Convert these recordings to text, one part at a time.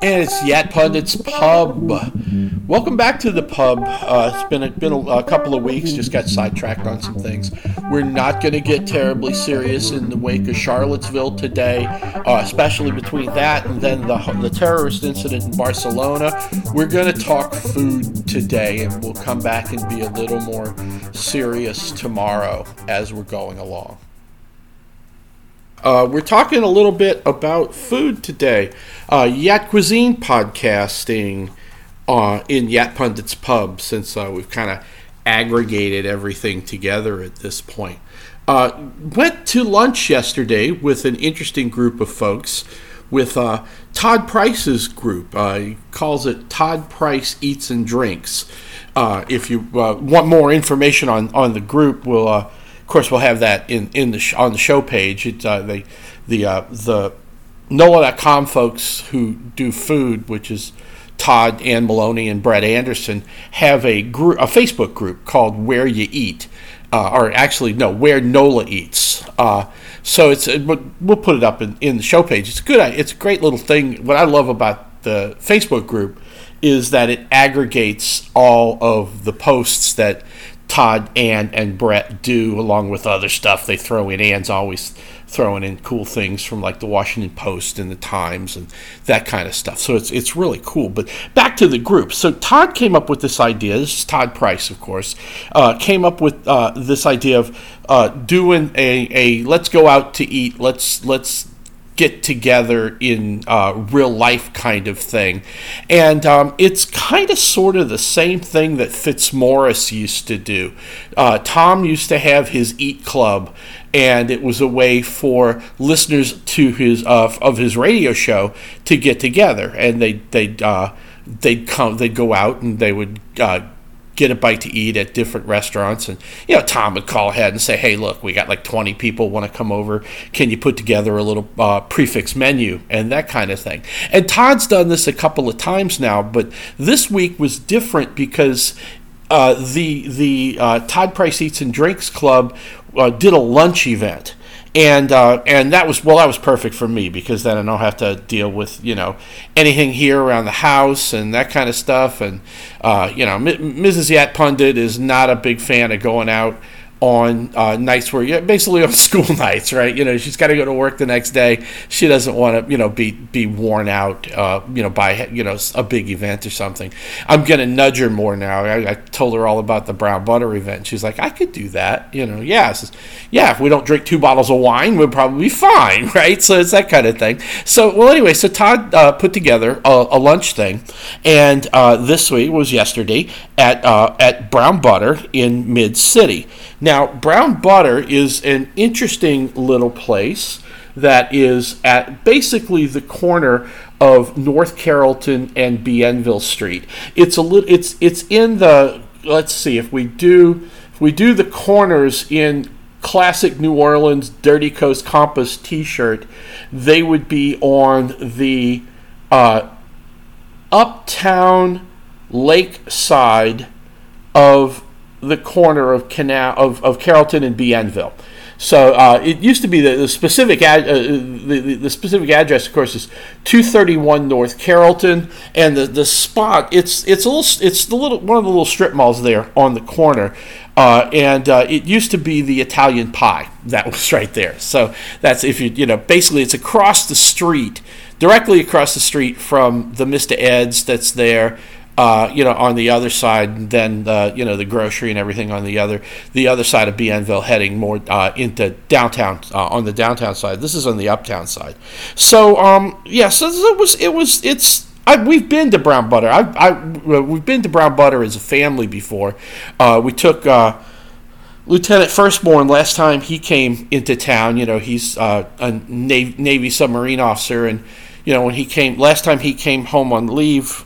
And it's Yat Pundit's Pub. Welcome back to the pub. It's been a couple of weeks. Just got sidetracked on some things. We're not going to get terribly serious in the wake of Charlottesville today, especially between that and then the terrorist incident in Barcelona. We're going to talk food today, and we'll come back and be a little more serious tomorrow as we're going along. We're talking a little bit about food today. Yat Cuisine podcasting in Yat Pundit's Pub, since we've kind of aggregated everything together at this point. Went to lunch yesterday with an interesting group of folks with Todd Price's group. He calls it Todd Price Eats and Drinks. If you want more information on the group, we'll... Of course, we'll have that on the show page. It's the Nola.com folks who do food, which is Todd Ann Maloney and Brett Anderson, have a Facebook group called Where You Eat, Where Nola Eats. So we'll put it up in the show page. It's a great little thing. What I love about the Facebook group is that it aggregates all of the posts that Todd, Ann, and Brett do, along with other stuff they throw in. Ann's always throwing in cool things from like the Washington Post and the Times and that kind of stuff. So it's really cool. But back to the group. So Todd came up with this idea. This is Todd Price, of course. Came up with this idea of doing a let's go out to eat. Let's get together in real life kind of thing. And it's kind of sort of the same thing that Fitzmorris used to do. Tom used to have his Eat Club, and it was a way for listeners to his of his radio show to get together, and they'd go out and they would get a bite to eat at different restaurants. And, you know, Tom would call ahead and say, hey, look, we got like 20 people want to come over. Can you put together a little prefix menu and that kind of thing? And Todd's done this a couple of times now, but this week was different because the Todd Price Eats and Drinks Club did a lunch event. And that was perfect for me, because then I don't have to deal with, you know, anything here around the house and that kind of stuff. And, you know, Mrs. Yat Pundit is not a big fan of going out on nights where you're basically on school nights, right? You know, she's got to go to work the next day. She doesn't want to, you know, be worn out, you know, by, you know, a big event or something. I'm going to nudge her more now. I told her all about the Brown Butter event. She's like, I could do that, you know. Yeah, I says, yeah, if we don't drink 2 bottles of wine, we'll probably be fine, right? So it's that kind of thing. So, well, anyway, so Todd put together a lunch thing, and this week was yesterday at Brown Butter in Mid-City. Now, Brown Butter is an interesting little place that is at basically the corner of North Carrollton and Bienville Street. It's in the, let's see, if we do the corners in classic New Orleans Dirty Coast Compass t-shirt, they would be on the uptown lake side of the corner of Carrollton and Bienville. So it used to be the specific address, of course, is 231 North Carrollton, and the spot it's one of the little strip malls there on the corner, and it used to be the Italian Pie that was right there. So that's basically it's across the street, directly across the street from the Mr. Ed's that's there. On the other side, and then the grocery and everything on the other side of Bienville, heading more into downtown on the downtown side. This is on the uptown side. So we've been to Brown Butter. We've been to Brown Butter as a family before. We took Lieutenant Firstborn last time he came into town. You know, he's a Navy submarine officer, and you know, when he came last time he came home on leave.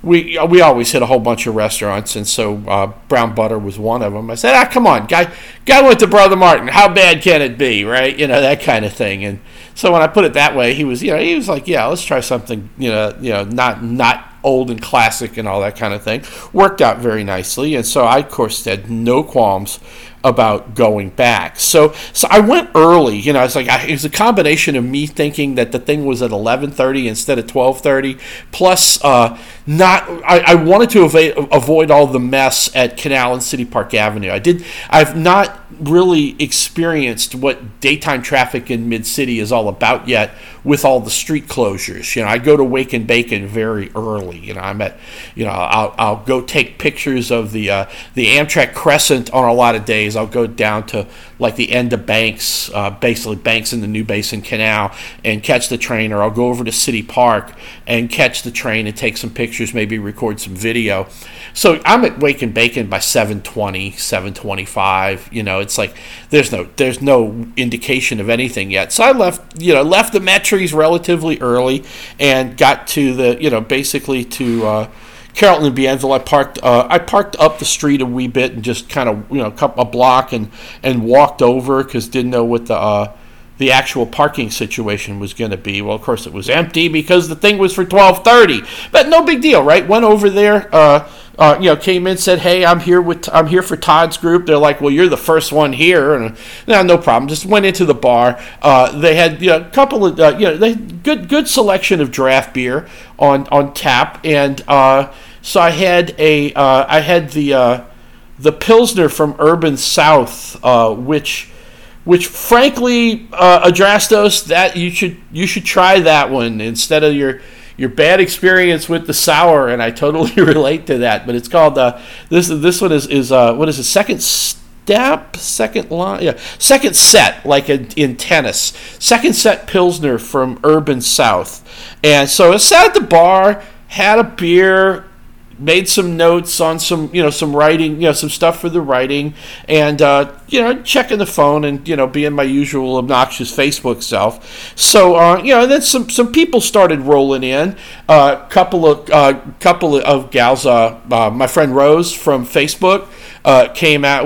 We always hit a whole bunch of restaurants, and so Brown Butter was one of them. I said, come on, guy went to Brother Martin. How bad can it be, right? You know, that kind of thing. And so when I put it that way, he was like, yeah, let's try something, not old and classic and all that kind of thing. Worked out very nicely, and so I, of course, had no qualms about going back. So I went early. You know, it's like it was a combination of me thinking that the thing was at 11:30 instead of 12:30, plus I wanted to avoid all the mess at Canal and City Park Avenue. I've not really experienced what daytime traffic in Mid-City is all about yet with all the street closures. You know, I go to Wake and Bacon very early. You know, I'll go take pictures of the Amtrak Crescent on a lot of days. I'll go down to like the end of Banks, basically Banks in the New Basin Canal, and catch the train, or I'll go over to City Park and catch the train and take some pictures, maybe record some video. So I'm at Wake and Bacon by 7:20, 7:25. You know, it's like there's no indication of anything yet. So I left the Metries relatively early and got to the, you know, basically to Carrollton and Bienville. I parked up the street a wee bit and just kind of, you know, a block and walked over because didn't know what the actual parking situation was going to be. Well, of course, it was empty because the thing was for 12:30. But no big deal, right? Went over there, you know, came in, said, "Hey, I'm here for Todd's group." They're like, "Well, you're the first one here," and no problem. Just went into the bar. They had, you know, a couple of they had good selection of draft beer on tap, and so I had the Pilsner from Urban South, which frankly, Adrastos, that you should try that one instead of your bad experience with the sour, and I totally relate to that. But it's called this one is what is it? Second set, like in tennis. Second Set Pilsner from Urban South. And so I sat at the bar, had a beer, made some notes on some, you know, some writing, you know, some stuff for the writing, and you know, checking the phone and, you know, being my usual obnoxious Facebook self. So you know, then some people started rolling in. A couple of gals. My friend Rose from Facebook came a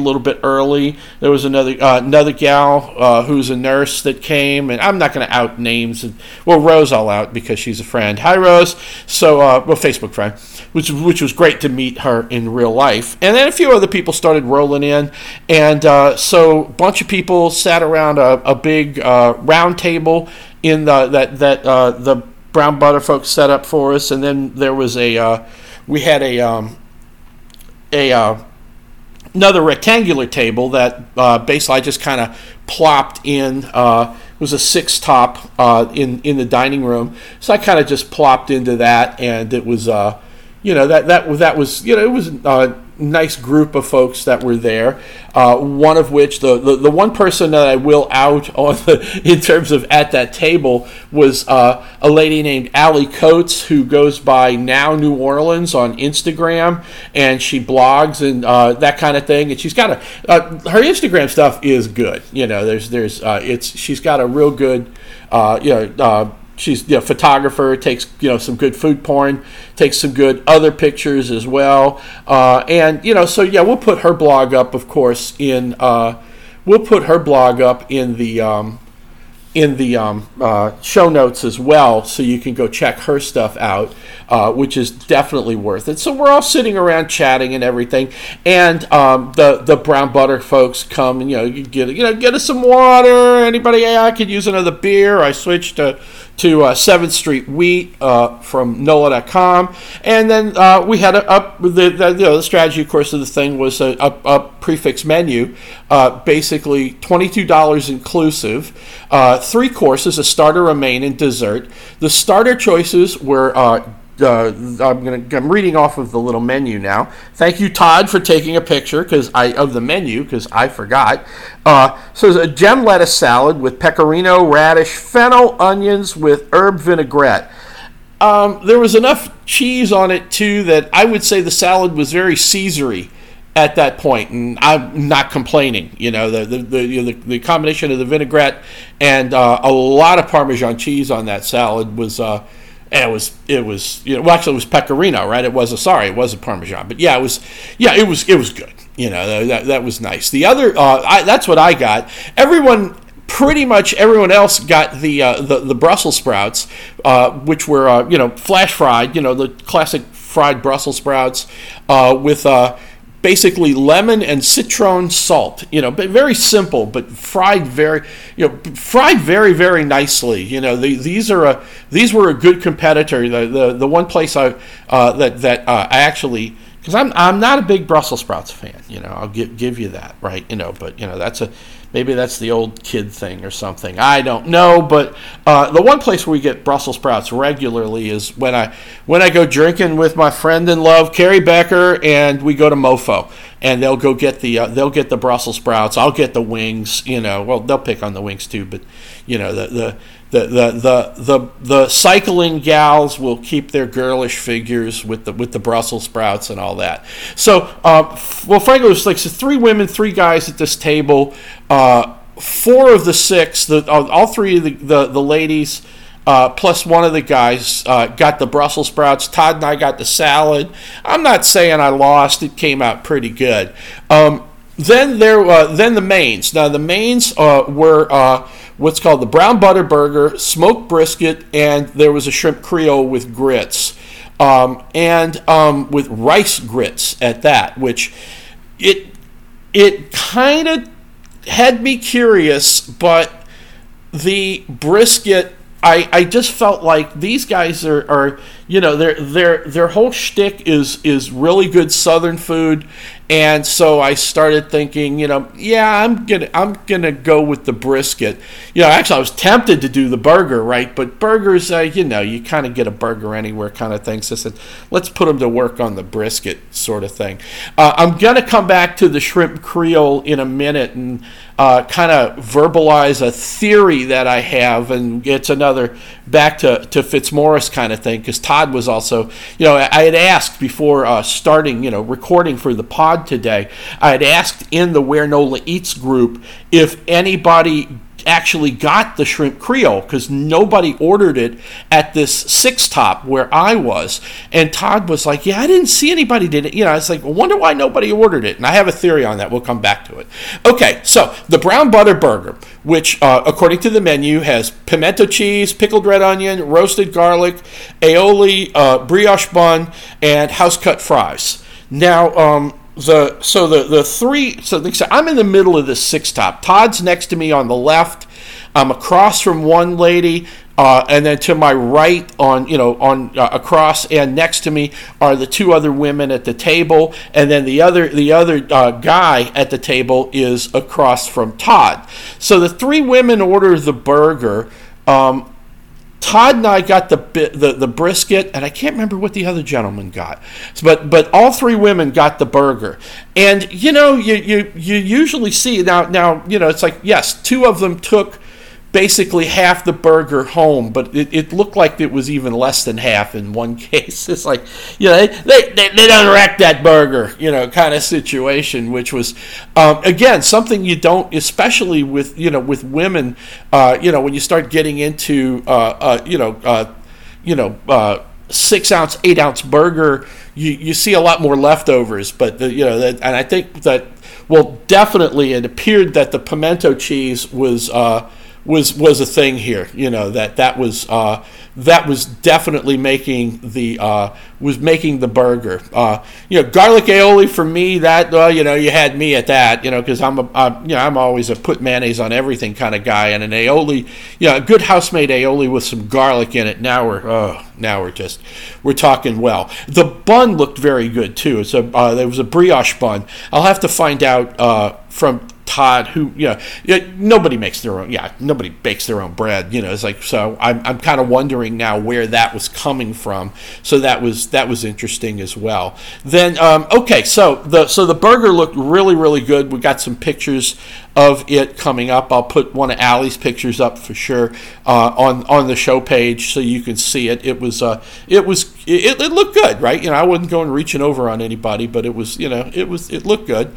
little bit early. There was another gal who's a nurse that came, and I'm not going to out names. Well, Rose I'll out because she's a friend. Hi, Rose. So Facebook friend. Which was great to meet her in real life. And then a few other people started rolling in, and so a bunch of people sat around a big round table in the Brown Butter folks set up for us. And then there was we had another rectangular table that basically I just kind of plopped in. It was a 6-top in the dining room, so I kind of just plopped into that, and it was it was a nice group of folks that were there. One of which, the one person that I will out on in terms of at that table was a lady named Allie Coates, who goes by Now New Orleans on Instagram, and she blogs and that kind of thing. And she's got her Instagram stuff is good. You know, she's got a real good she's a photographer, takes, you know, some good food porn, takes some good other pictures as well, and, you know, so yeah, we'll put her blog up, of course, in the show notes as well, so you can go check her stuff out, which is definitely worth it. So we're all sitting around chatting and everything, and the Brown Butter folks come and, you know, get us some water. Anybody? Yeah, I could use another beer. I switched to 7th Street Wheat from Nola.com, and then we had the strategy, of course, of the thing was a prefix menu, basically $22 inclusive. 3 courses, a starter, a main, and dessert. The starter choices were, I'm reading off of the little menu now. Thank you, Todd, for taking a picture of the menu, because I forgot. So there's a gem lettuce salad with pecorino, radish, fennel, onions with herb vinaigrette. There was enough cheese on it, too, that I would say the salad was very Caesar-y at that point, and I'm not complaining. You know, the combination of the vinaigrette and a lot of Parmesan cheese on that salad was it was pecorino, right? It wasn't Parmesan, but yeah, it was good. You know, that was nice. The other that's what I got. Pretty much everyone else got the Brussels sprouts, which were flash fried. You know, the classic fried Brussels sprouts with basically lemon and citron salt. You know, but very simple, but fried very, very nicely. You know, these were a good competitor. The one place I actually, because I'm not a big Brussels sprouts fan. You know, I'll give you that, right? You know, but you know maybe that's the old kid thing or something. I don't know, but the one place where we get Brussels sprouts regularly is when I go drinking with my friend and love Carrie Becker, and we go to MoFo, and they'll go get the Brussels sprouts. I'll get the wings. You know, well they'll pick on the wings too, but you know the cycling gals will keep their girlish figures with the Brussels sprouts and all that. So, well, frankly, it was like so 3 women, 3 guys at this table. 4 of the 6, all 3 of the ladies, plus 1 of the guys, got the Brussels sprouts. Todd and I got the salad. I'm not saying I lost. It came out pretty good. Then the mains. Now the mains were what's called the brown butter burger, smoked brisket, and there was a shrimp creole with grits, and with rice grits at that, which it kind of had me curious, but the brisket, I just felt like these guys are you know, their whole shtick is really good Southern food, and so I started thinking, you know, yeah, I'm gonna go with the brisket. You know, actually I was tempted to do the burger, right? But burgers, you know, you kind of get a burger anywhere kind of thing. So I said, let's put them to work on the brisket sort of thing. I'm gonna come back to the shrimp creole in a minute and kind of verbalize a theory that I have, and it's another back to Fitzmorris kind of thing, because Todd was also, you know, I had asked before starting, you know, recording for the pod today, I had asked in the Where Nola Eats group if anybody actually got the shrimp creole, because nobody ordered it at this 6 Top where I was. And Todd was like, yeah, I didn't see anybody did it. You know, I was like, I wonder why nobody ordered it. And I have a theory on that. We'll come back to it. Okay, so the brown butter burger, which according to the menu has pimento cheese, pickled red onion, roasted garlic, aioli, brioche bun, and house-cut fries. Now, so I'm in the middle of this 6 Top. Todd's next to me on the left. I'm across from one lady, and then to my right across and next to me are the 2 other women at the table, and then the other guy at the table is across from Todd. So the 3 women order the burger. Todd and I got the brisket, and I can't remember what the other gentleman got. But all 3 women got the burger. And, you know, you usually see, now you know, it's like, yes, 2 of them took basically half the burger home, but it looked like it was even less than half in one case. It's like, you know, they don't wreck that burger, you know, kind of situation, which was, again, something you don't, especially with, you know, with women, you know, when you start getting into, you know, 6 ounce, 8 ounce burger, you see a lot more leftovers, but, and I think that, well, definitely it appeared that the pimento cheese was a thing here, you know, that was definitely making the burger. You know, garlic aioli for me, you had me at that, you know, because I'm always a put mayonnaise on everything kind of guy, and an aioli, you know, a good house-made aioli with some garlic in it. Now we're talking well. The bun looked very good too. It's there was a brioche bun. I'll have to find out from Todd, who, you know, nobody bakes their own bread, you know, it's like, so I'm kind of wondering now where that was coming from, so that was interesting as well. Then so the burger looked really, really good. We got some pictures of it coming up. I'll put one of Allie's pictures up for sure on the show page so you can see it. It looked good, right? You know, I wasn't going reaching over on anybody, but it was, you know, it looked good.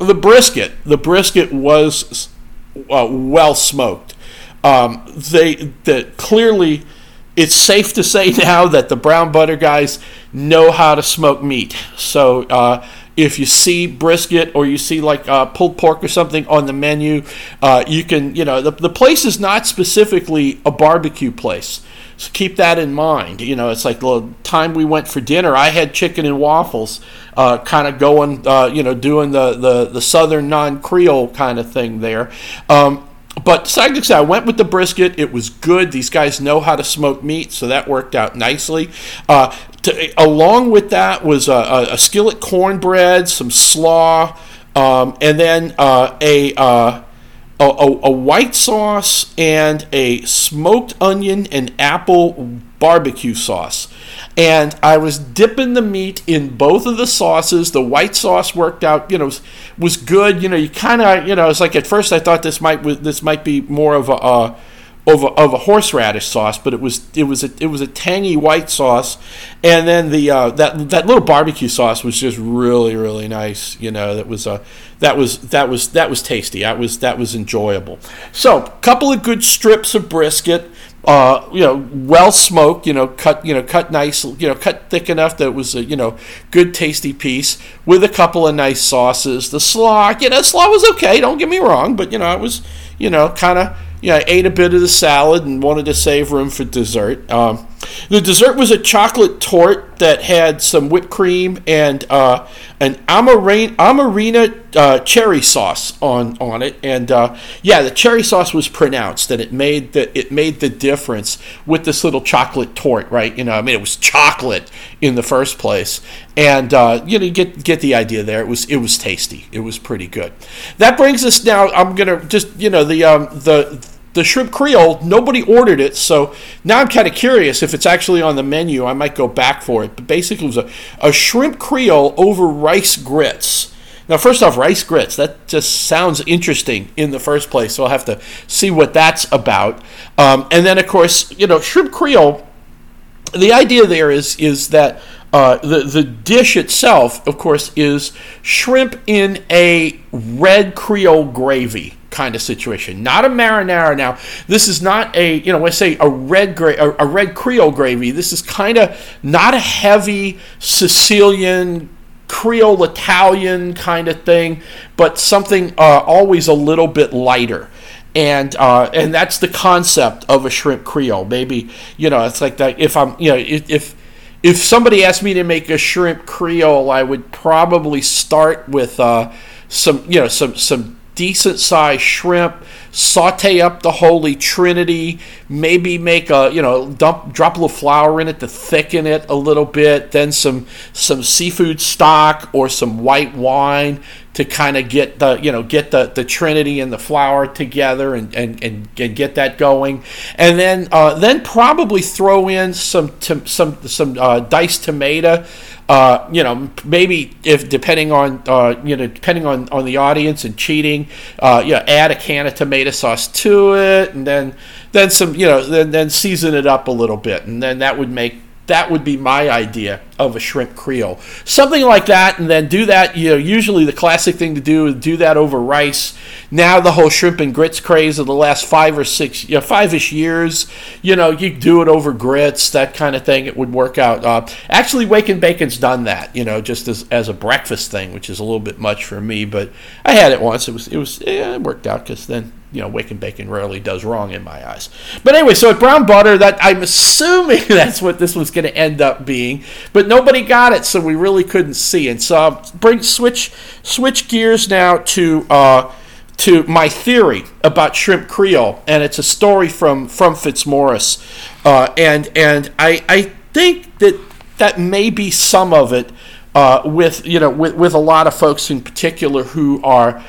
The brisket was well smoked. Clearly, it's safe to say now that the brown butter guys know how to smoke meat. So if you see brisket or you see like pulled pork or something on the menu, you can, you know, the place is not specifically a barbecue place. So keep that in mind. You know, it's like the time we went for dinner, I had chicken and waffles, kind of going, you know, doing the southern non-Creole kind of thing there. But like I went with the brisket. It was good. These guys know how to smoke meat, so that worked out nicely. Along with that was a skillet cornbread, some slaw, and then a white sauce and a smoked onion and apple barbecue sauce. And I was dipping the meat in both of the sauces. The white sauce worked out, you know, was good. You know, you kind of, you know, it's like at first I thought this might be more of a horseradish sauce, but it was a tangy white sauce. And then the that little barbecue sauce was just really, really nice. You know, that was tasty. That was enjoyable. So, a couple of good strips of brisket. You know, well smoked, cut nice, cut thick enough that it was a, good tasty piece with a couple of nice sauces. The slaw, slaw was okay, don't get me wrong, but, it was, I ate a bit of the salad and wanted to save room for dessert. The dessert was a chocolate torte that had some whipped cream and an Amarina cherry sauce on it, and the cherry sauce was pronounced, and it made the difference with this little chocolate torte, right? It was chocolate in the first place, and you get the idea there. It was tasty. It was pretty good. That brings us now. I'm gonna just the shrimp creole, nobody ordered it, so now I'm kind of curious if it's actually on the menu. I might go back for it. But basically, it was a shrimp creole over rice grits. Now, first off, rice grits, that just sounds interesting in the first place, so I'll have to see what that's about. And then, of course, shrimp creole, the idea there is that the dish itself, of course, is shrimp in a red creole gravy kind of situation, not a marinara. Now, this is not a, when I say a red creole gravy, this is kind of not a heavy Sicilian Creole Italian kind of thing, but something always a little bit lighter. And that's the concept of a shrimp creole. Maybe, it's like that. If I'm, if somebody asked me to make a shrimp creole, I would probably start with some decent sized shrimp, saute up the Holy Trinity, maybe make a, drop a little flour in it to thicken it a little bit, then some seafood stock or some white wine to kind of get the, the Trinity and the flour together and get that going. And then probably throw in some diced tomato. Maybe if depending on the audience and cheating, add a can of tomato sauce to it, and then some, then season it up a little bit, and then that would be my idea of a shrimp creole, something like that. And then do that. Usually the classic thing to do is do that over rice. Now the whole shrimp and grits craze of the last five-ish years, you do it over grits, that kind of thing. It would work out. Actually, Wake and Bacon's done that, just as a breakfast thing, which is a little bit much for me, but I had it once. It worked out, because then, Wake and Bacon rarely does wrong in my eyes. But anyway, so at Brown Butter, that I'm assuming that's what this was going to end up being. But nobody got it, so we really couldn't see. And so I'll switch gears now to my theory about shrimp creole, and it's a story from Fitzmorris, and I think that may be some of it with a lot of folks in particular who are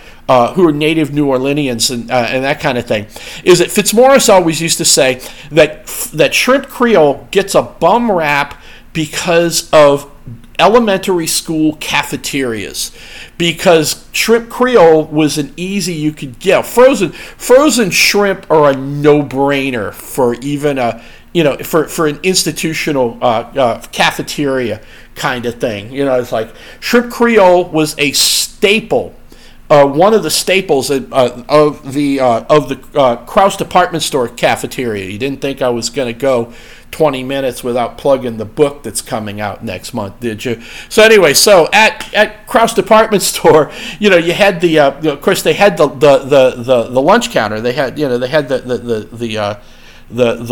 native New Orleanians and that kind of thing, is that Fitzmorris always used to say that shrimp creole gets a bum rap because of elementary school cafeterias, because shrimp creole was an easy, you could get frozen shrimp are a no-brainer for even a for an institutional cafeteria kind of thing. It's like shrimp creole was a staple one of the staples of the Krauss department store cafeteria. You didn't think I was going to go 20 minutes without plugging the book that's coming out next month, did you? So anyway, so at Krauss department store, you know, you had the of course they had the lunch counter. They had the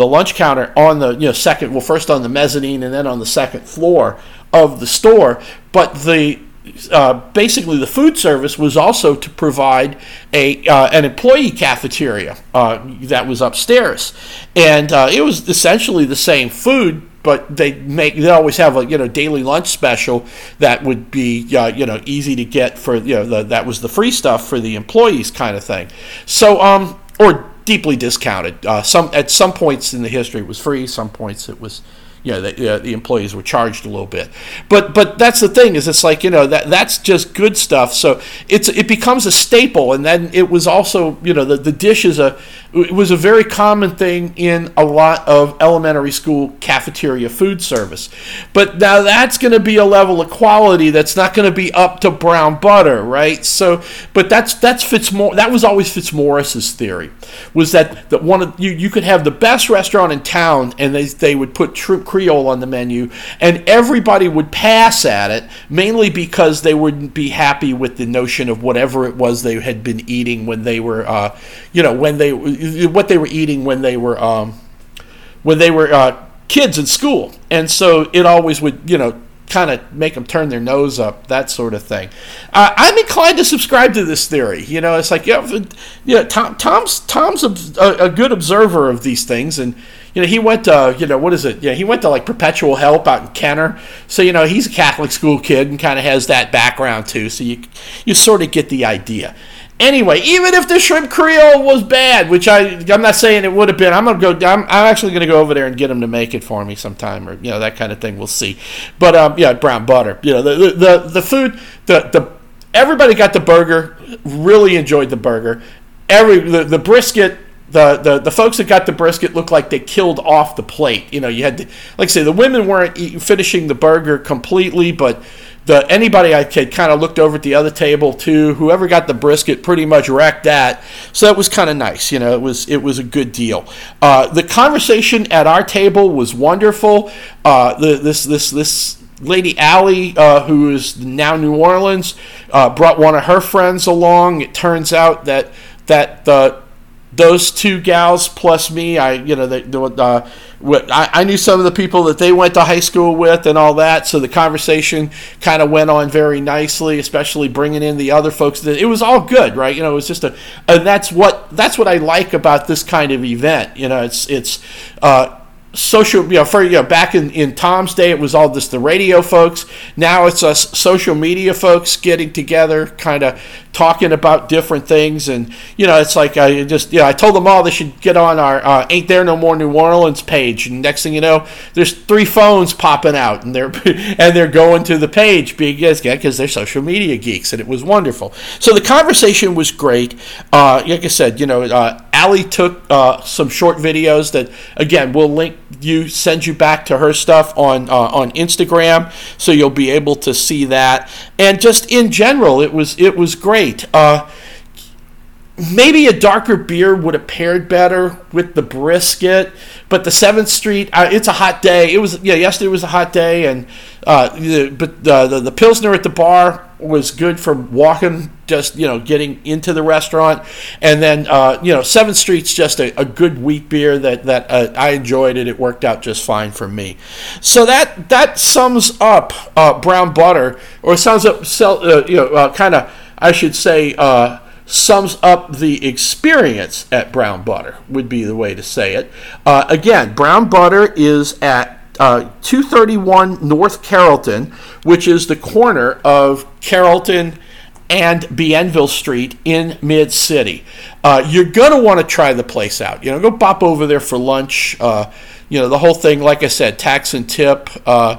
lunch counter on the first on the mezzanine and then on the second floor of the store, but the basically the food service was also to provide an employee cafeteria that was upstairs, and it was essentially the same food, but they always have a daily lunch special that would be easy to get for that was the free stuff for the employees kind of thing, or deeply discounted. Some points in the history it was free, some points it was the employees were charged a little bit, but that's the thing, is it's like that's just good stuff. So it becomes a staple, and then it was also the dish was a very common thing in a lot of elementary school cafeteria food service. But now that's going to be a level of quality that's not going to be up to Brown Butter, right? So, but that's Fitzmorris. That was always Fitzmorris's theory, was that you could have the best restaurant in town, and they would put Creole on the menu, and everybody would pass at it, mainly because they wouldn't be happy with the notion of whatever it was they had been eating when they were, what they were eating when they were kids in school, and so it always would, kind of make them turn their nose up, that sort of thing. I'm inclined to subscribe to this theory. It's like Tom's a good observer of these things, and he went to he went to like Perpetual Help out in Kenner, so he's a Catholic school kid and kind of has that background too. So you sort of get the idea. Anyway, even if the shrimp Creole was bad, which I'm not saying it would have been, I'm actually going to go over there and get them to make it for me sometime, or that kind of thing. We'll see. But Brown Butter, the food, everybody got the burger, really enjoyed the burger. The brisket. The folks that got the brisket looked like they killed off the plate. You had to, like I say, the women weren't finishing the burger completely, but anybody I had kind of looked over at the other table too. Whoever got the brisket pretty much wrecked that. So that was kind of nice. It was a good deal. The conversation at our table was wonderful. This Lady Allie, who is now New Orleans, brought one of her friends along. It turns out that those two gals plus me, I knew some of the people that they went to high school with and all that, so the conversation kind of went on very nicely, especially bringing in the other folks. It was all good, right? It was just and that's what I like about this kind of event. It's social, back in Tom's day, it was all just the radio folks. Now it's us social media folks getting together, kind of talking about different things. And, it's like I told them all they should get on our Ain't There No More New Orleans page. And next thing you know, there's 3 phones popping out, and they're going to the page because they're social media geeks. And it was wonderful. So the conversation was great. Like I said, Allie took some short videos that, again, we'll send you back to her stuff on Instagram, so you'll be able to see that. And just in general, it was great. Maybe a darker beer would have paired better with the brisket, but the 7th Street, it's a hot day. It was yesterday was a hot day, and the Pilsner at the bar was good for walking, just getting into the restaurant. And then 7th Street's just a good wheat beer that I enjoyed it. It worked out just fine for me. So that sums up Brown Butter, or sums up sums up the experience at Brown Butter would be the way to say it. Again, Brown Butter is at 231 North Carrollton, which is the corner of Carrollton and Bienville Street in Mid-City. You're going to want to try the place out. Go bop over there for lunch. The whole thing, like I said, tax and tip. I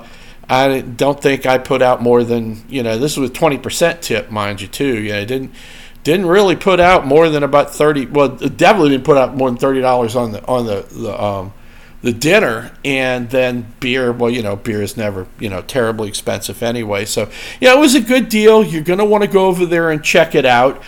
don't think I put out more than, this was 20% tip, mind you, too. I didn't really put out more than about $30. Well, definitely didn't put out more than $30 on the the dinner, and then beer. Well, you know, beer is never, you know, terribly expensive anyway. So, yeah, it was a good deal. You're going to want to go over there and check it out.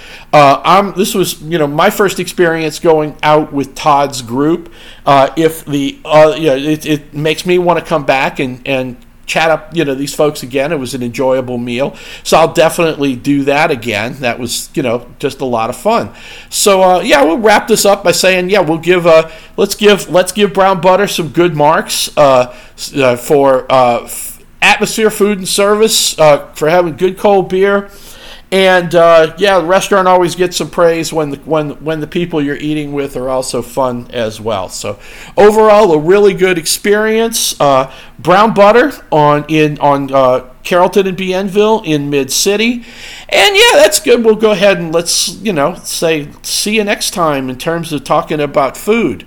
This was, you know, my first experience going out with Todd's group. It makes me want to come back and chat up, you know, these folks again. It was an enjoyable meal, so I'll definitely do that again. That was, you know, just a lot of fun. So we'll wrap this up by saying, we'll give let's give Brown Butter some good marks for atmosphere, food and service, for having good cold beer. And the restaurant always gets some praise when the people you're eating with are also fun as well. So overall, a really good experience. Brown Butter on Carrollton and Bienville in Mid-City. And that's good. We'll go ahead and let's, you know, say see you next time in terms of talking about food.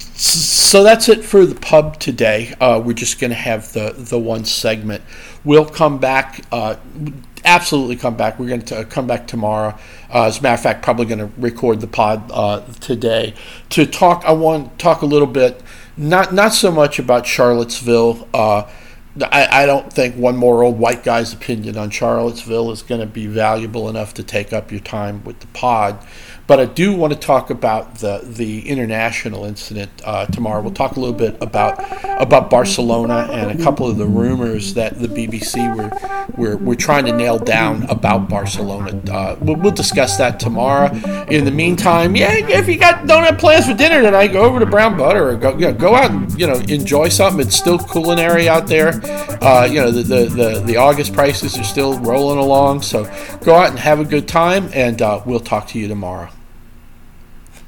So that's it for the pub today. We're just going to have the one segment. We'll come back, absolutely come back. We're going to come back tomorrow. As a matter of fact, probably going to record the pod today to talk. I want to talk a little bit, not so much about Charlottesville. I don't think one more old white guy's opinion on Charlottesville is going to be valuable enough to take up your time with the pod. But I do want to talk about the international incident tomorrow. We'll talk a little bit about Barcelona and a couple of the rumors that the BBC were trying to nail down about Barcelona. We'll discuss that tomorrow. In the meantime, if you don't have plans for dinner tonight, go over to Brown Butter or go out and, you know, enjoy something. It's still culinary out there. The August prices are still rolling along. So go out and have a good time, and we'll talk to you tomorrow.